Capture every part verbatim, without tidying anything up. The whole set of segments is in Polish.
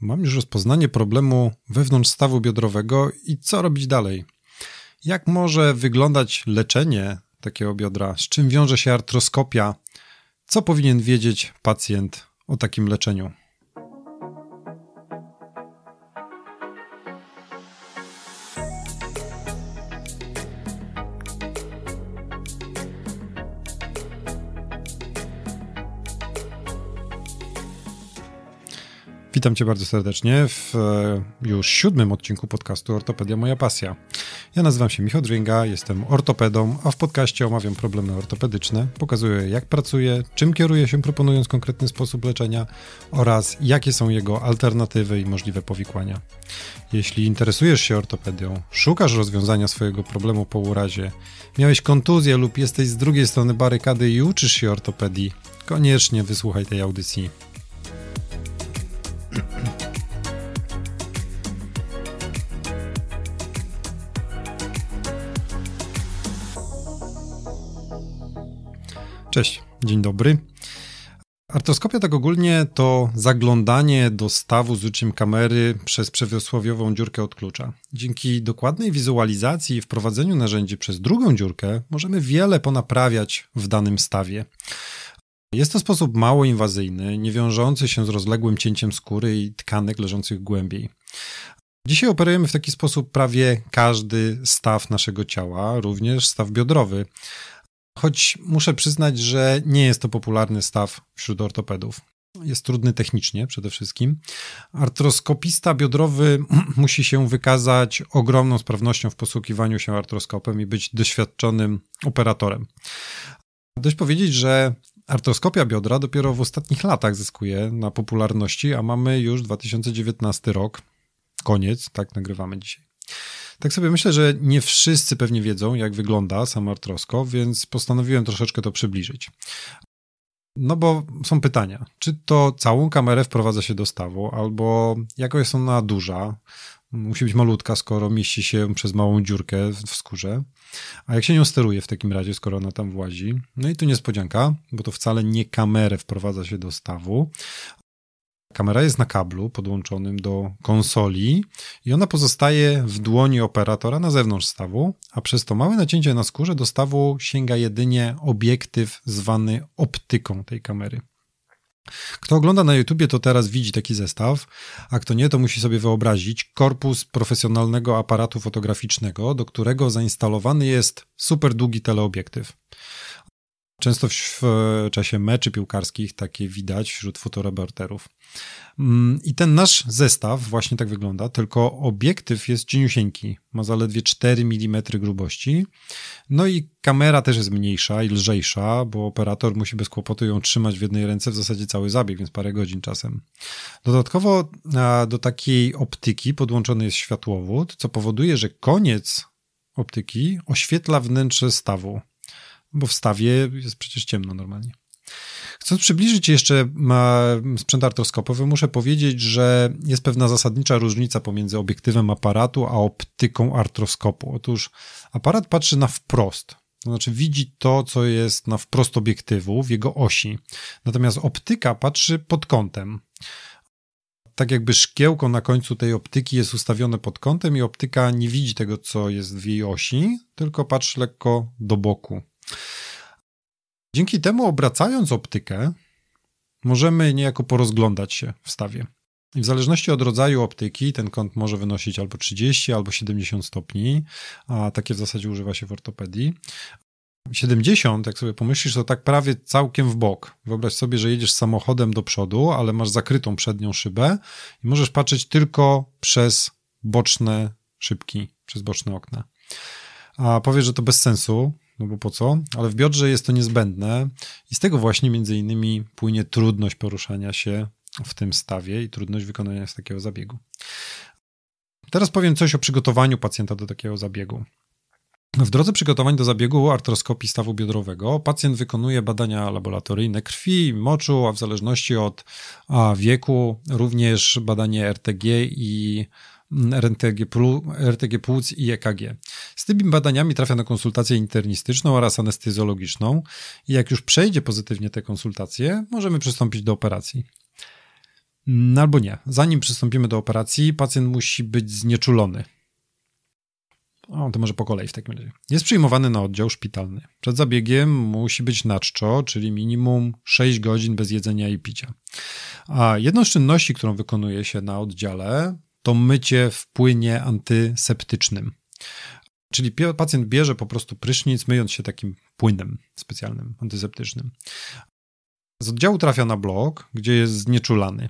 Mam już rozpoznanie problemu wewnątrz stawu biodrowego i co robić dalej? Jak może wyglądać leczenie takiego biodra? Z czym wiąże się artroskopia? Co powinien wiedzieć pacjent o takim leczeniu? Witam Cię bardzo serdecznie w już siódmym odcinku podcastu Ortopedia Moja Pasja. Ja nazywam się Michał Dżinga, jestem ortopedą, a w podcaście omawiam problemy ortopedyczne, pokazuję jak pracuję, czym kieruję się proponując konkretny sposób leczenia oraz jakie są jego alternatywy i możliwe powikłania. Jeśli interesujesz się ortopedią, szukasz rozwiązania swojego problemu po urazie, miałeś kontuzję lub jesteś z drugiej strony barykady i uczysz się ortopedii, koniecznie wysłuchaj tej audycji. Cześć, dzień dobry. Artroskopia tak ogólnie to zaglądanie do stawu z użyciem kamery przez przewiosłowiową dziurkę od klucza. Dzięki dokładnej wizualizacji i wprowadzeniu narzędzi przez drugą dziurkę możemy wiele ponaprawiać w danym stawie. Jest to sposób mało inwazyjny, nie wiążący się z rozległym cięciem skóry i tkanek leżących głębiej. Dzisiaj operujemy w taki sposób prawie każdy staw naszego ciała, również staw biodrowy. Choć muszę przyznać, że nie jest to popularny staw wśród ortopedów. Jest trudny technicznie przede wszystkim. Artroskopista biodrowy musi się wykazać ogromną sprawnością w posługiwaniu się artroskopem i być doświadczonym operatorem. Dość powiedzieć, że artroskopia biodra dopiero w ostatnich latach zyskuje na popularności, a mamy już dwa tysiące dziewiętnasty rok. Koniec, tak nagrywamy dzisiaj. Tak sobie myślę, że nie wszyscy pewnie wiedzą, jak wygląda sam artroskop, więc postanowiłem troszeczkę to przybliżyć. No bo są pytania, czy to całą kamerę wprowadza się do stawu, albo jaka jest ona duża, musi być malutka, skoro mieści się przez małą dziurkę w skórze, a jak się nią steruje w takim razie, skoro ona tam włazi. No i tu niespodzianka, bo to wcale nie kamerę wprowadza się do stawu. Kamera jest na kablu podłączonym do konsoli i ona pozostaje w dłoni operatora na zewnątrz stawu, a przez to małe nacięcie na skórze do stawu sięga jedynie obiektyw zwany optyką tej kamery. Kto ogląda na YouTubie, to teraz widzi taki zestaw, a kto nie, to musi sobie wyobrazić korpus profesjonalnego aparatu fotograficznego, do którego zainstalowany jest super długi teleobiektyw. Często w czasie meczy piłkarskich takie widać wśród fotoreporterów. I ten nasz zestaw właśnie tak wygląda, tylko obiektyw jest cieniusieńki, ma zaledwie cztery milimetry grubości. No i kamera też jest mniejsza i lżejsza, bo operator musi bez kłopotu ją trzymać w jednej ręce w zasadzie cały zabieg, więc parę godzin czasem. Dodatkowo do takiej optyki podłączony jest światłowód, co powoduje, że koniec optyki oświetla wnętrze stawu. Bo w stawie jest przecież ciemno normalnie. Chcąc przybliżyć jeszcze sprzęt artroskopowy, muszę powiedzieć, że jest pewna zasadnicza różnica pomiędzy obiektywem aparatu a optyką artroskopu. Otóż aparat patrzy na wprost, to znaczy widzi to, co jest na wprost obiektywu, w jego osi. Natomiast optyka patrzy pod kątem. Tak jakby szkiełko na końcu tej optyki jest ustawione pod kątem i optyka nie widzi tego, co jest w jej osi, tylko patrzy lekko do boku. Dzięki temu, obracając optykę, możemy niejako porozglądać się w stawie. I w zależności od rodzaju optyki ten kąt może wynosić albo trzydzieści, albo siedemdziesiąt stopni, a takie w zasadzie używa się w ortopedii. siedemdziesiąt, jak sobie pomyślisz, to tak prawie całkiem w bok. Wyobraź sobie, że jedziesz samochodem do przodu, ale masz zakrytą przednią szybę i możesz patrzeć tylko przez boczne szybki, przez boczne okna. A powiesz, że to bez sensu, no bo po co? Ale w biodrze jest to niezbędne i z tego właśnie między innymi płynie trudność poruszania się w tym stawie i trudność wykonania takiego zabiegu. Teraz powiem coś o przygotowaniu pacjenta do takiego zabiegu. W drodze przygotowań do zabiegu artroskopii stawu biodrowego pacjent wykonuje badania laboratoryjne krwi, moczu, a w zależności od wieku również badanie R T G i R T G płuc i E K G. Z tymi badaniami trafia na konsultację internistyczną oraz anestezjologiczną i jak już przejdzie pozytywnie te konsultacje, możemy przystąpić do operacji. albo nie. Zanim przystąpimy do operacji, pacjent musi być znieczulony. O, to może po kolei w takim razie. Jest przyjmowany na oddział szpitalny. Przed zabiegiem musi być na czczo, czyli minimum sześć godzin bez jedzenia i picia. A jedną z czynności, którą wykonuje się na oddziale, to mycie w płynie antyseptycznym. Czyli pacjent bierze po prostu prysznic, myjąc się takim płynem specjalnym, antyseptycznym. Z oddziału trafia na blok, gdzie jest znieczulany.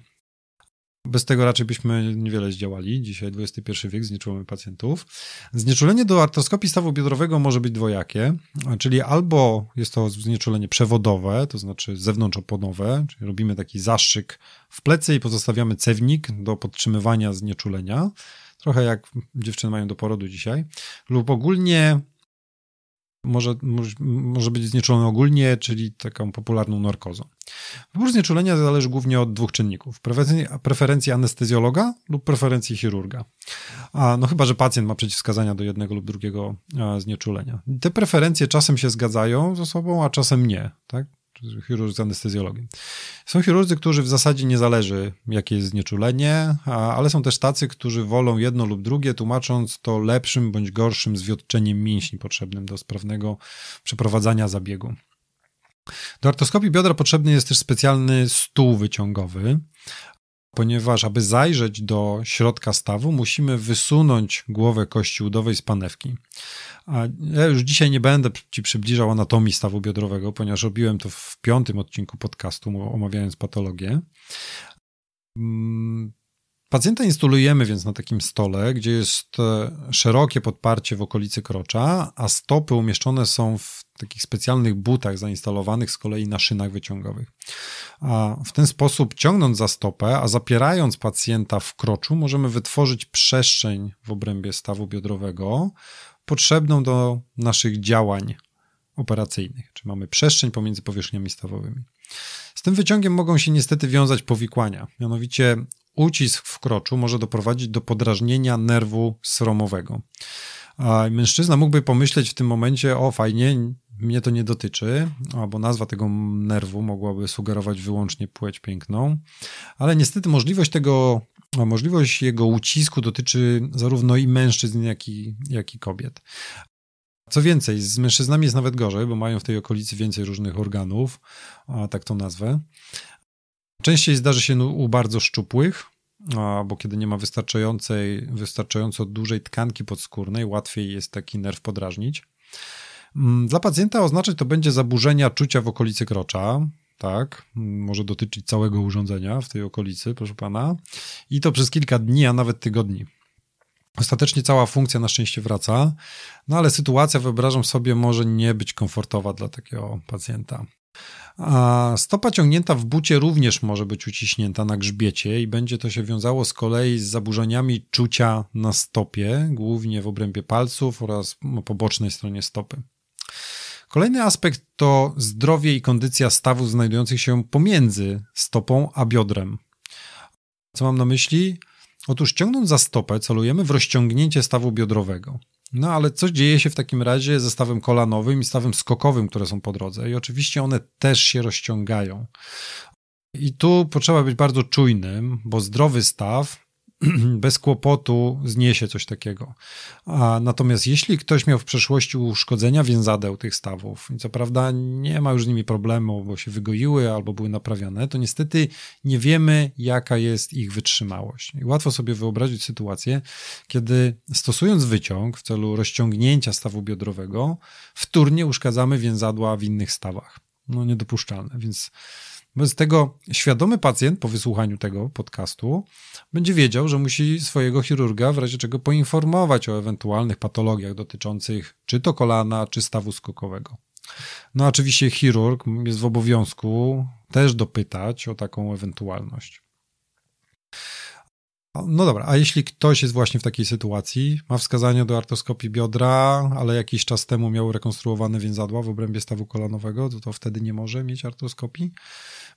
Bez tego raczej byśmy niewiele zdziałali. Dzisiaj dwudziesty pierwszy wiek, znieczulamy pacjentów. Znieczulenie do artroskopii stawu biodrowego może być dwojakie, czyli albo jest to znieczulenie przewodowe, to znaczy zewnątrzoponowe, czyli robimy taki zaszyk w plecy i pozostawiamy cewnik do podtrzymywania znieczulenia, trochę jak dziewczyny mają do porodu dzisiaj, lub ogólnie może, może być znieczulony ogólnie, czyli taką popularną narkozą. Wybór znieczulenia zależy głównie od dwóch czynników. Preferencji anestezjologa lub preferencji chirurga. A no chyba, że pacjent ma przeciwwskazania do jednego lub drugiego znieczulenia. Te preferencje czasem się zgadzają ze sobą, a czasem nie, tak? Chirurg z anestezjologiem. Są chirurdzy, którzy w zasadzie nie zależy, jakie jest znieczulenie, ale są też tacy, którzy wolą jedno lub drugie, tłumacząc to lepszym bądź gorszym zwiotczeniem mięśni potrzebnym do sprawnego przeprowadzania zabiegu. Do artroskopii biodra potrzebny jest też specjalny stół wyciągowy, ponieważ aby zajrzeć do środka stawu, musimy wysunąć głowę kości udowej z panewki. A ja już dzisiaj nie będę Ci przybliżał anatomii stawu biodrowego, ponieważ robiłem to w piątym odcinku podcastu, omawiając patologię. Pacjenta instalujemy więc na takim stole, gdzie jest szerokie podparcie w okolicy krocza, a stopy umieszczone są w takich specjalnych butach zainstalowanych z kolei na szynach wyciągowych. A w ten sposób, ciągnąc za stopę, a zapierając pacjenta w kroczu, możemy wytworzyć przestrzeń w obrębie stawu biodrowego potrzebną do naszych działań operacyjnych, czy mamy przestrzeń pomiędzy powierzchniami stawowymi. Z tym wyciągiem mogą się niestety wiązać powikłania, mianowicie ucisk w kroczu może doprowadzić do podrażnienia nerwu sromowego. A mężczyzna mógłby pomyśleć w tym momencie, o fajnie, mnie to nie dotyczy, albo nazwa tego nerwu mogłaby sugerować wyłącznie płeć piękną, ale niestety możliwość tego, możliwość jego ucisku dotyczy zarówno i mężczyzn, jak i, jak i kobiet. Co więcej, z mężczyznami jest nawet gorzej, bo mają w tej okolicy więcej różnych organów, a tak to nazwę. Częściej zdarzy się u bardzo szczupłych, bo kiedy nie ma wystarczającej, wystarczająco dużej tkanki podskórnej, łatwiej jest taki nerw podrażnić. Dla pacjenta oznaczać to będzie zaburzenia czucia w okolicy krocza, tak, może dotyczyć całego urządzenia w tej okolicy, proszę pana, i to przez kilka dni, a nawet tygodni. Ostatecznie cała funkcja na szczęście wraca, no ale sytuacja, wyobrażam sobie, może nie być komfortowa dla takiego pacjenta. A stopa ciągnięta w bucie również może być uciśnięta na grzbiecie i będzie to się wiązało z kolei z zaburzeniami czucia na stopie, głównie w obrębie palców oraz po bocznej stronie stopy. Kolejny aspekt to zdrowie i kondycja stawów znajdujących się pomiędzy stopą a biodrem. Co mam na myśli? Otóż ciągnąc za stopę celujemy w rozciągnięcie stawu biodrowego. No ale co dzieje się w takim razie ze stawem kolanowym i stawem skokowym, które są po drodze? I oczywiście one też się rozciągają. I tu potrzeba być bardzo czujnym, bo zdrowy staw bez kłopotu zniesie coś takiego. A natomiast jeśli ktoś miał w przeszłości uszkodzenia więzadeł tych stawów i co prawda nie ma już z nimi problemu, bo się wygoiły albo były naprawiane, to niestety nie wiemy, jaka jest ich wytrzymałość. I łatwo sobie wyobrazić sytuację, kiedy stosując wyciąg w celu rozciągnięcia stawu biodrowego, wtórnie uszkadzamy więzadła w innych stawach. No niedopuszczalne, więc bez tego świadomy pacjent po wysłuchaniu tego podcastu będzie wiedział, że musi swojego chirurga w razie czego poinformować o ewentualnych patologiach dotyczących czy to kolana, czy stawu skokowego. No oczywiście chirurg jest w obowiązku też dopytać o taką ewentualność. No dobra, a jeśli ktoś jest właśnie w takiej sytuacji, ma wskazanie do artroskopii biodra, ale jakiś czas temu miał rekonstruowane więzadła w obrębie stawu kolanowego, to, to wtedy nie może mieć artroskopii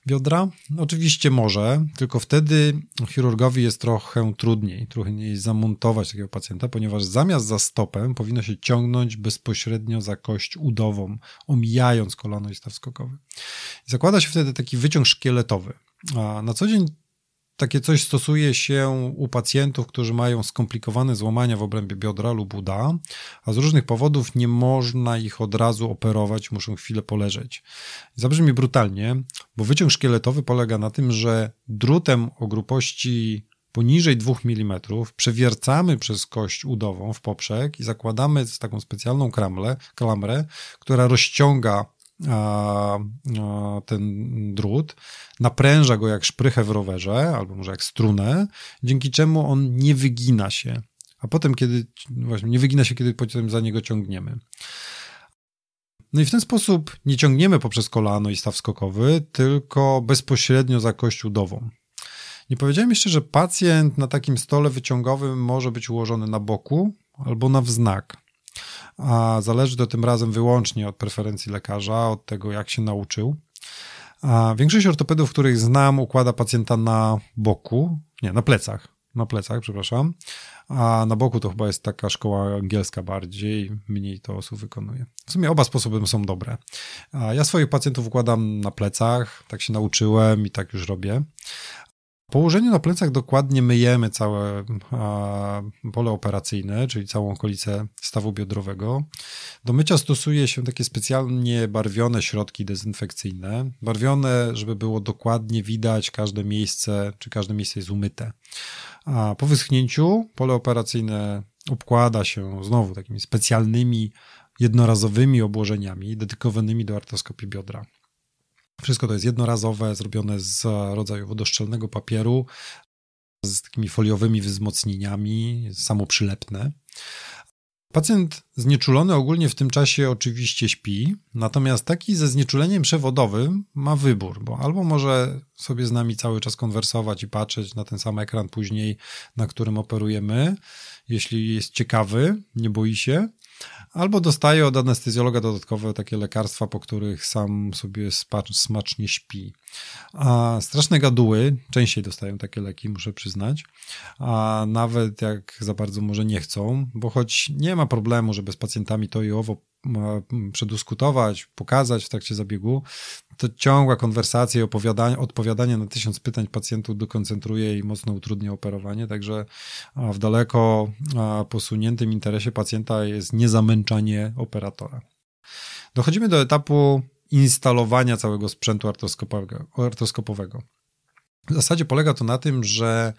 biodra? Oczywiście może, tylko wtedy chirurgowi jest trochę trudniej, trudniej zamontować takiego pacjenta, ponieważ zamiast za stopę powinno się ciągnąć bezpośrednio za kość udową, omijając kolano i staw skokowy. Zakłada się wtedy taki wyciąg szkieletowy. A na co dzień Takie coś stosuje się u pacjentów, którzy mają skomplikowane złamania w obrębie biodra lub uda, a z różnych powodów nie można ich od razu operować, muszą chwilę poleżeć. Zabrzmi brutalnie, bo wyciąg szkieletowy polega na tym, że drutem o grubości poniżej dwóch milimetrów przewiercamy przez kość udową w poprzek i zakładamy z taką specjalną kramlę, klamrę, która rozciąga A, a, ten drut, napręża go jak szprychę w rowerze, albo może jak strunę, dzięki czemu on nie wygina się, a potem kiedy, właśnie nie wygina się, kiedy potem za niego ciągniemy. No i w ten sposób nie ciągniemy poprzez kolano i staw skokowy, tylko bezpośrednio za kość udową. Nie powiedziałem jeszcze, że pacjent na takim stole wyciągowym może być ułożony na boku albo na wznak. A zależy to tym razem wyłącznie od preferencji lekarza, od tego jak się nauczył. A większość ortopedów, których znam, układa pacjenta na boku, nie, na plecach, na plecach, przepraszam, a na boku to chyba jest taka szkoła angielska bardziej, mniej to osób wykonuje. W sumie oba sposoby są dobre. A ja swoich pacjentów układam na plecach, tak się nauczyłem i tak już robię. Po ułożeniu na plecach dokładnie myjemy całe a, pole operacyjne, czyli całą okolicę stawu biodrowego. Do mycia stosuje się takie specjalnie barwione środki dezynfekcyjne. Barwione, żeby było dokładnie widać każde miejsce, czy każde miejsce jest umyte. A po wyschnięciu pole operacyjne obkłada się znowu takimi specjalnymi, jednorazowymi obłożeniami dedykowanymi do artroskopii biodra. Wszystko to jest jednorazowe, zrobione z rodzaju wodoszczelnego papieru, z takimi foliowymi wzmocnieniami, samoprzylepne. Pacjent znieczulony ogólnie w tym czasie oczywiście śpi, natomiast taki ze znieczuleniem przewodowym ma wybór, bo albo może sobie z nami cały czas konwersować i patrzeć na ten sam ekran później, na którym operujemy, jeśli jest ciekawy, nie boi się, albo dostaje od anestezjologa dodatkowe takie lekarstwa, po których sam sobie smacznie śpi. A straszne gaduły, częściej dostają takie leki, muszę przyznać, a nawet jak za bardzo może nie chcą, bo choć nie ma problemu, żeby z pacjentami to i owo przedyskutować, pokazać w trakcie zabiegu, to ciągła konwersacja i opowiadanie, odpowiadanie na tysiąc pytań pacjentów dokoncentruje i mocno utrudnia operowanie, także w daleko posuniętym interesie pacjenta jest niezamęczanie operatora. Dochodzimy do etapu instalowania całego sprzętu artroskopowego. artroskopowego. W zasadzie polega to na tym, że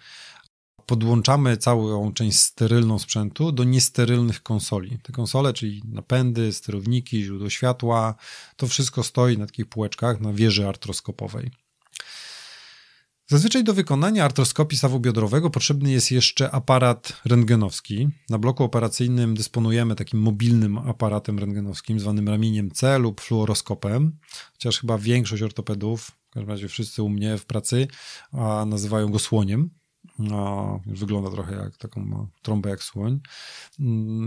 podłączamy całą część sterylną sprzętu do niesterylnych konsoli. Te konsole, czyli napędy, sterowniki, źródło światła, to wszystko stoi na takich półeczkach na wieży artroskopowej. Zazwyczaj do wykonania artroskopii stawu biodrowego potrzebny jest jeszcze aparat rentgenowski. Na bloku operacyjnym dysponujemy takim mobilnym aparatem rentgenowskim zwanym ramieniem C lub fluoroskopem, chociaż chyba większość ortopedów, w każdym razie wszyscy u mnie w pracy, a nazywają go słoniem. No, wygląda trochę jak taką trąbę jak słoń.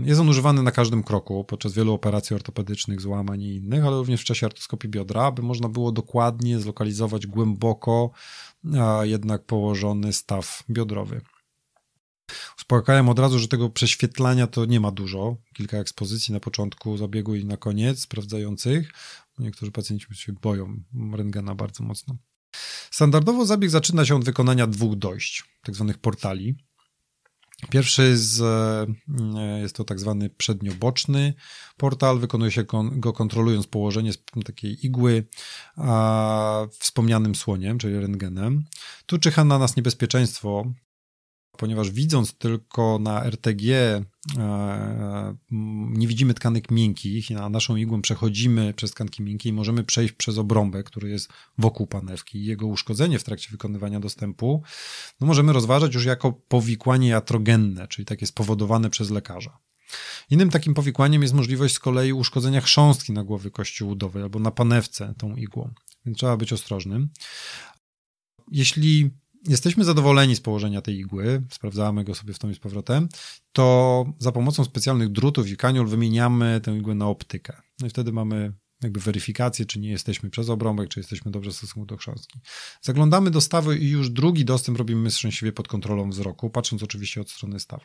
Jest on używany na każdym kroku podczas wielu operacji ortopedycznych, złamań i innych, ale również w czasie artroskopii biodra, aby można było dokładnie zlokalizować głęboko a jednak położony staw biodrowy. Uspokajam od razu, że tego prześwietlania to nie ma dużo. Kilka ekspozycji na początku zabiegu i na koniec sprawdzających. Niektórzy pacjenci się boją rentgena bardzo mocno. Standardowo zabieg zaczyna się od wykonania dwóch dojść, tak zwanych portali. Pierwszy z, jest to tak zwany przednioboczny portal, wykonuje się go kontrolując położenie takiej igły a, wspomnianym słoniem, czyli rentgenem. Tu czyha na nas niebezpieczeństwo, ponieważ widząc tylko na R T G nie widzimy tkanek miękkich, na naszą igłą przechodzimy przez tkanki miękkie i możemy przejść przez obrąbek, który jest wokół panewki i jego uszkodzenie w trakcie wykonywania dostępu no możemy rozważać już jako powikłanie iatrogenne, czyli takie spowodowane przez lekarza. Innym takim powikłaniem jest możliwość z kolei uszkodzenia chrząstki na głowie kości udowej albo na panewce tą igłą, więc trzeba być ostrożnym. Jeśli jesteśmy zadowoleni z położenia tej igły, sprawdzamy go sobie w tą i z powrotem, to za pomocą specjalnych drutów i kaniul wymieniamy tę igłę na optykę. No i wtedy mamy jakby weryfikację, czy nie jesteśmy przez obrąbek, czy jesteśmy dobrze w stosunku do chrząstki. Zaglądamy do stawu i już drugi dostęp robimy szczęśliwie pod kontrolą wzroku, patrząc oczywiście od strony stawu.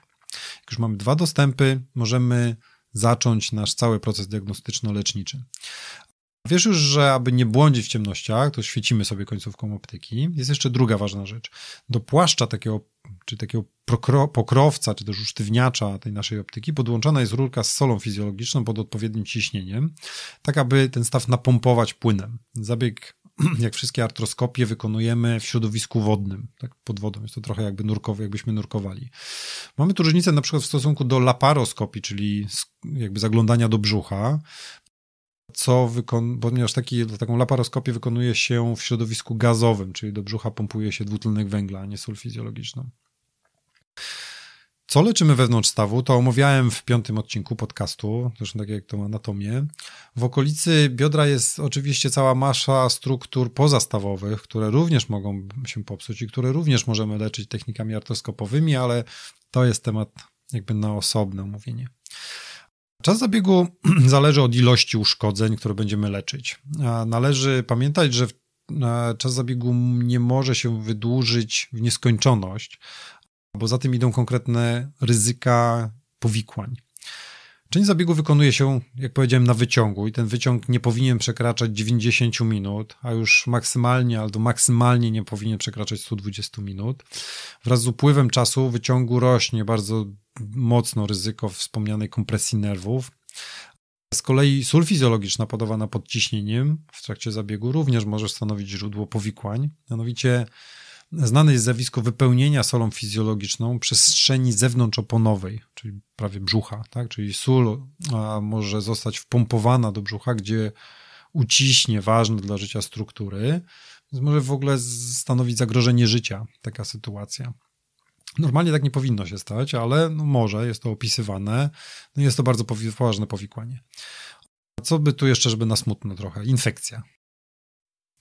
Jak już mamy dwa dostępy, możemy zacząć nasz cały proces diagnostyczno-leczniczy. Wiesz już, że aby nie błądzić w ciemnościach, to świecimy sobie końcówką optyki. Jest jeszcze druga ważna rzecz. Do płaszcza takiego, czy takiego prokro, pokrowca, czy też usztywniacza tej naszej optyki podłączona jest rurka z solą fizjologiczną pod odpowiednim ciśnieniem, tak aby ten staw napompować płynem. Zabieg, jak wszystkie artroskopie, wykonujemy w środowisku wodnym, tak pod wodą. Jest to trochę jakby nurkowy, jakbyśmy nurkowali. Mamy tu różnicę na przykład w stosunku do laparoskopii, czyli jakby zaglądania do brzucha, co wykon... ponieważ taki, taką laparoskopię wykonuje się w środowisku gazowym, czyli do brzucha pompuje się dwutlenek węgla, a nie sól fizjologiczną. Co leczymy wewnątrz stawu, to omawiałem w piątym odcinku podcastu, zresztą tak jak to anatomię. W okolicy biodra jest oczywiście cała masza struktur pozastawowych, które również mogą się popsuć i które również możemy leczyć technikami artroskopowymi, ale to jest temat jakby na osobne omówienie. Czas zabiegu zależy od ilości uszkodzeń, które będziemy leczyć. Należy pamiętać, że czas zabiegu nie może się wydłużyć w nieskończoność, bo za tym idą konkretne ryzyka powikłań. Część zabiegu wykonuje się, jak powiedziałem, na wyciągu i ten wyciąg nie powinien przekraczać dziewięćdziesięciu minut, a już maksymalnie albo maksymalnie nie powinien przekraczać stu dwudziestu minut. Wraz z upływem czasu wyciągu rośnie bardzo mocno ryzyko wspomnianej kompresji nerwów. Z kolei sól fizjologiczna podawana pod ciśnieniem w trakcie zabiegu również może stanowić źródło powikłań. Mianowicie znane jest zjawisko wypełnienia solą fizjologiczną przestrzeni zewnątrzoponowej, czyli prawie brzucha, tak? Czyli sól może zostać wpompowana do brzucha, gdzie uciśnie ważne dla życia struktury. Więc może w ogóle stanowić zagrożenie życia taka sytuacja. Normalnie tak nie powinno się stać, ale no może, jest to opisywane. No jest to bardzo poważne powikłanie. Co by tu jeszcze, żeby na smutno trochę? Infekcja.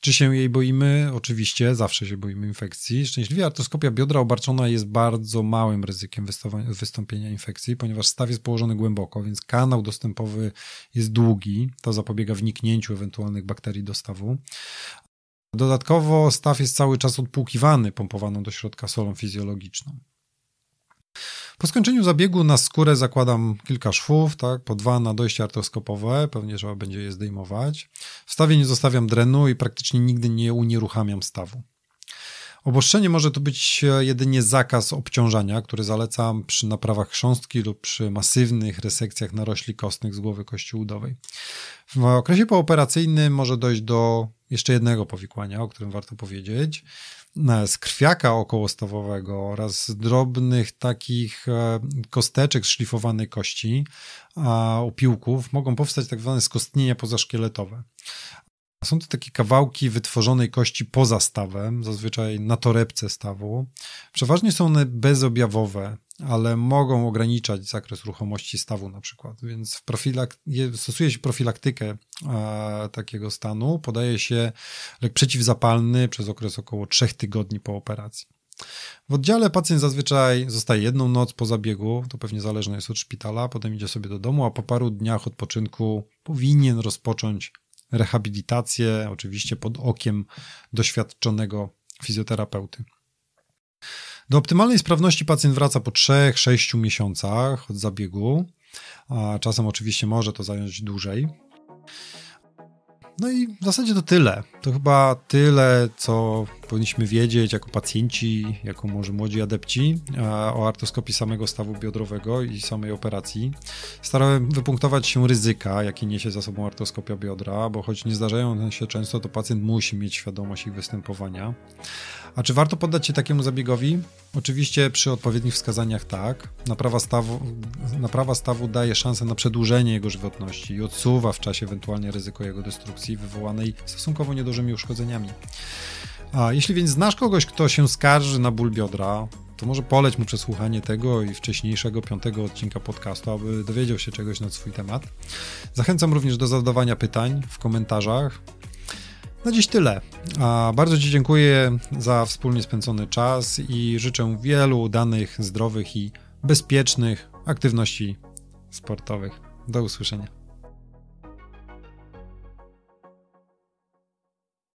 Czy się jej boimy? Oczywiście, zawsze się boimy infekcji. Szczęśliwie artroskopia biodra obarczona jest bardzo małym ryzykiem wystąpienia infekcji, ponieważ staw jest położony głęboko, więc kanał dostępowy jest długi. To zapobiega wniknięciu ewentualnych bakterii do stawu. Dodatkowo staw jest cały czas odpłukiwany pompowaną do środka solą fizjologiczną. Po skończeniu zabiegu na skórę zakładam kilka szwów, tak, po dwa na dojście artroskopowe, pewnie trzeba będzie je zdejmować. W stawie nie zostawiam drenu i praktycznie nigdy nie unieruchamiam stawu. Obostrzenie może to być jedynie zakaz obciążania, który zalecam przy naprawach chrząstki lub przy masywnych resekcjach narośli kostnych z głowy kości udowej. W okresie pooperacyjnym może dojść do jeszcze jednego powikłania, o którym warto powiedzieć, z krwiaka okołostawowego oraz drobnych takich kosteczek szlifowanej kości, upiłków, mogą powstać tak zwane skostnienia pozaszkieletowe. Są to takie kawałki wytworzonej kości poza stawem, zazwyczaj na torebce stawu. Przeważnie są one bezobjawowe, ale mogą ograniczać zakres ruchomości stawu na przykład, więc w profilak... stosuje się profilaktykę e, takiego stanu, podaje się lek przeciwzapalny przez okres około trzech tygodni po operacji. W oddziale pacjent zazwyczaj zostaje jedną noc po zabiegu, to pewnie zależne jest od szpitala, potem idzie sobie do domu, a po paru dniach odpoczynku powinien rozpocząć rehabilitację, oczywiście pod okiem doświadczonego fizjoterapeuty. Do optymalnej sprawności pacjent wraca po trzech do sześciu miesiącach od zabiegu, a czasem oczywiście może to zająć dłużej. No i w zasadzie to tyle. To chyba tyle, co powinniśmy wiedzieć jako pacjenci, jako może młodzi adepci o artroskopii samego stawu biodrowego i samej operacji. Starałem wypunktować się ryzyka, jakie niesie za sobą artroskopia biodra, bo choć nie zdarzają się często, to pacjent musi mieć świadomość ich występowania. A czy warto poddać się takiemu zabiegowi? Oczywiście przy odpowiednich wskazaniach tak. Naprawa stawu, naprawa stawu daje szansę na przedłużenie jego żywotności i odsuwa w czasie ewentualnie ryzyko jego destrukcji wywołanej stosunkowo niedużymi uszkodzeniami. A jeśli więc znasz kogoś, kto się skarży na ból biodra, to może poleć mu przesłuchanie tego i wcześniejszego piątego odcinka podcastu, aby dowiedział się czegoś na swój temat. Zachęcam również do zadawania pytań w komentarzach. Na dziś tyle. A bardzo Ci dziękuję za wspólnie spędzony czas i życzę wielu udanych, zdrowych i bezpiecznych aktywności sportowych. Do usłyszenia.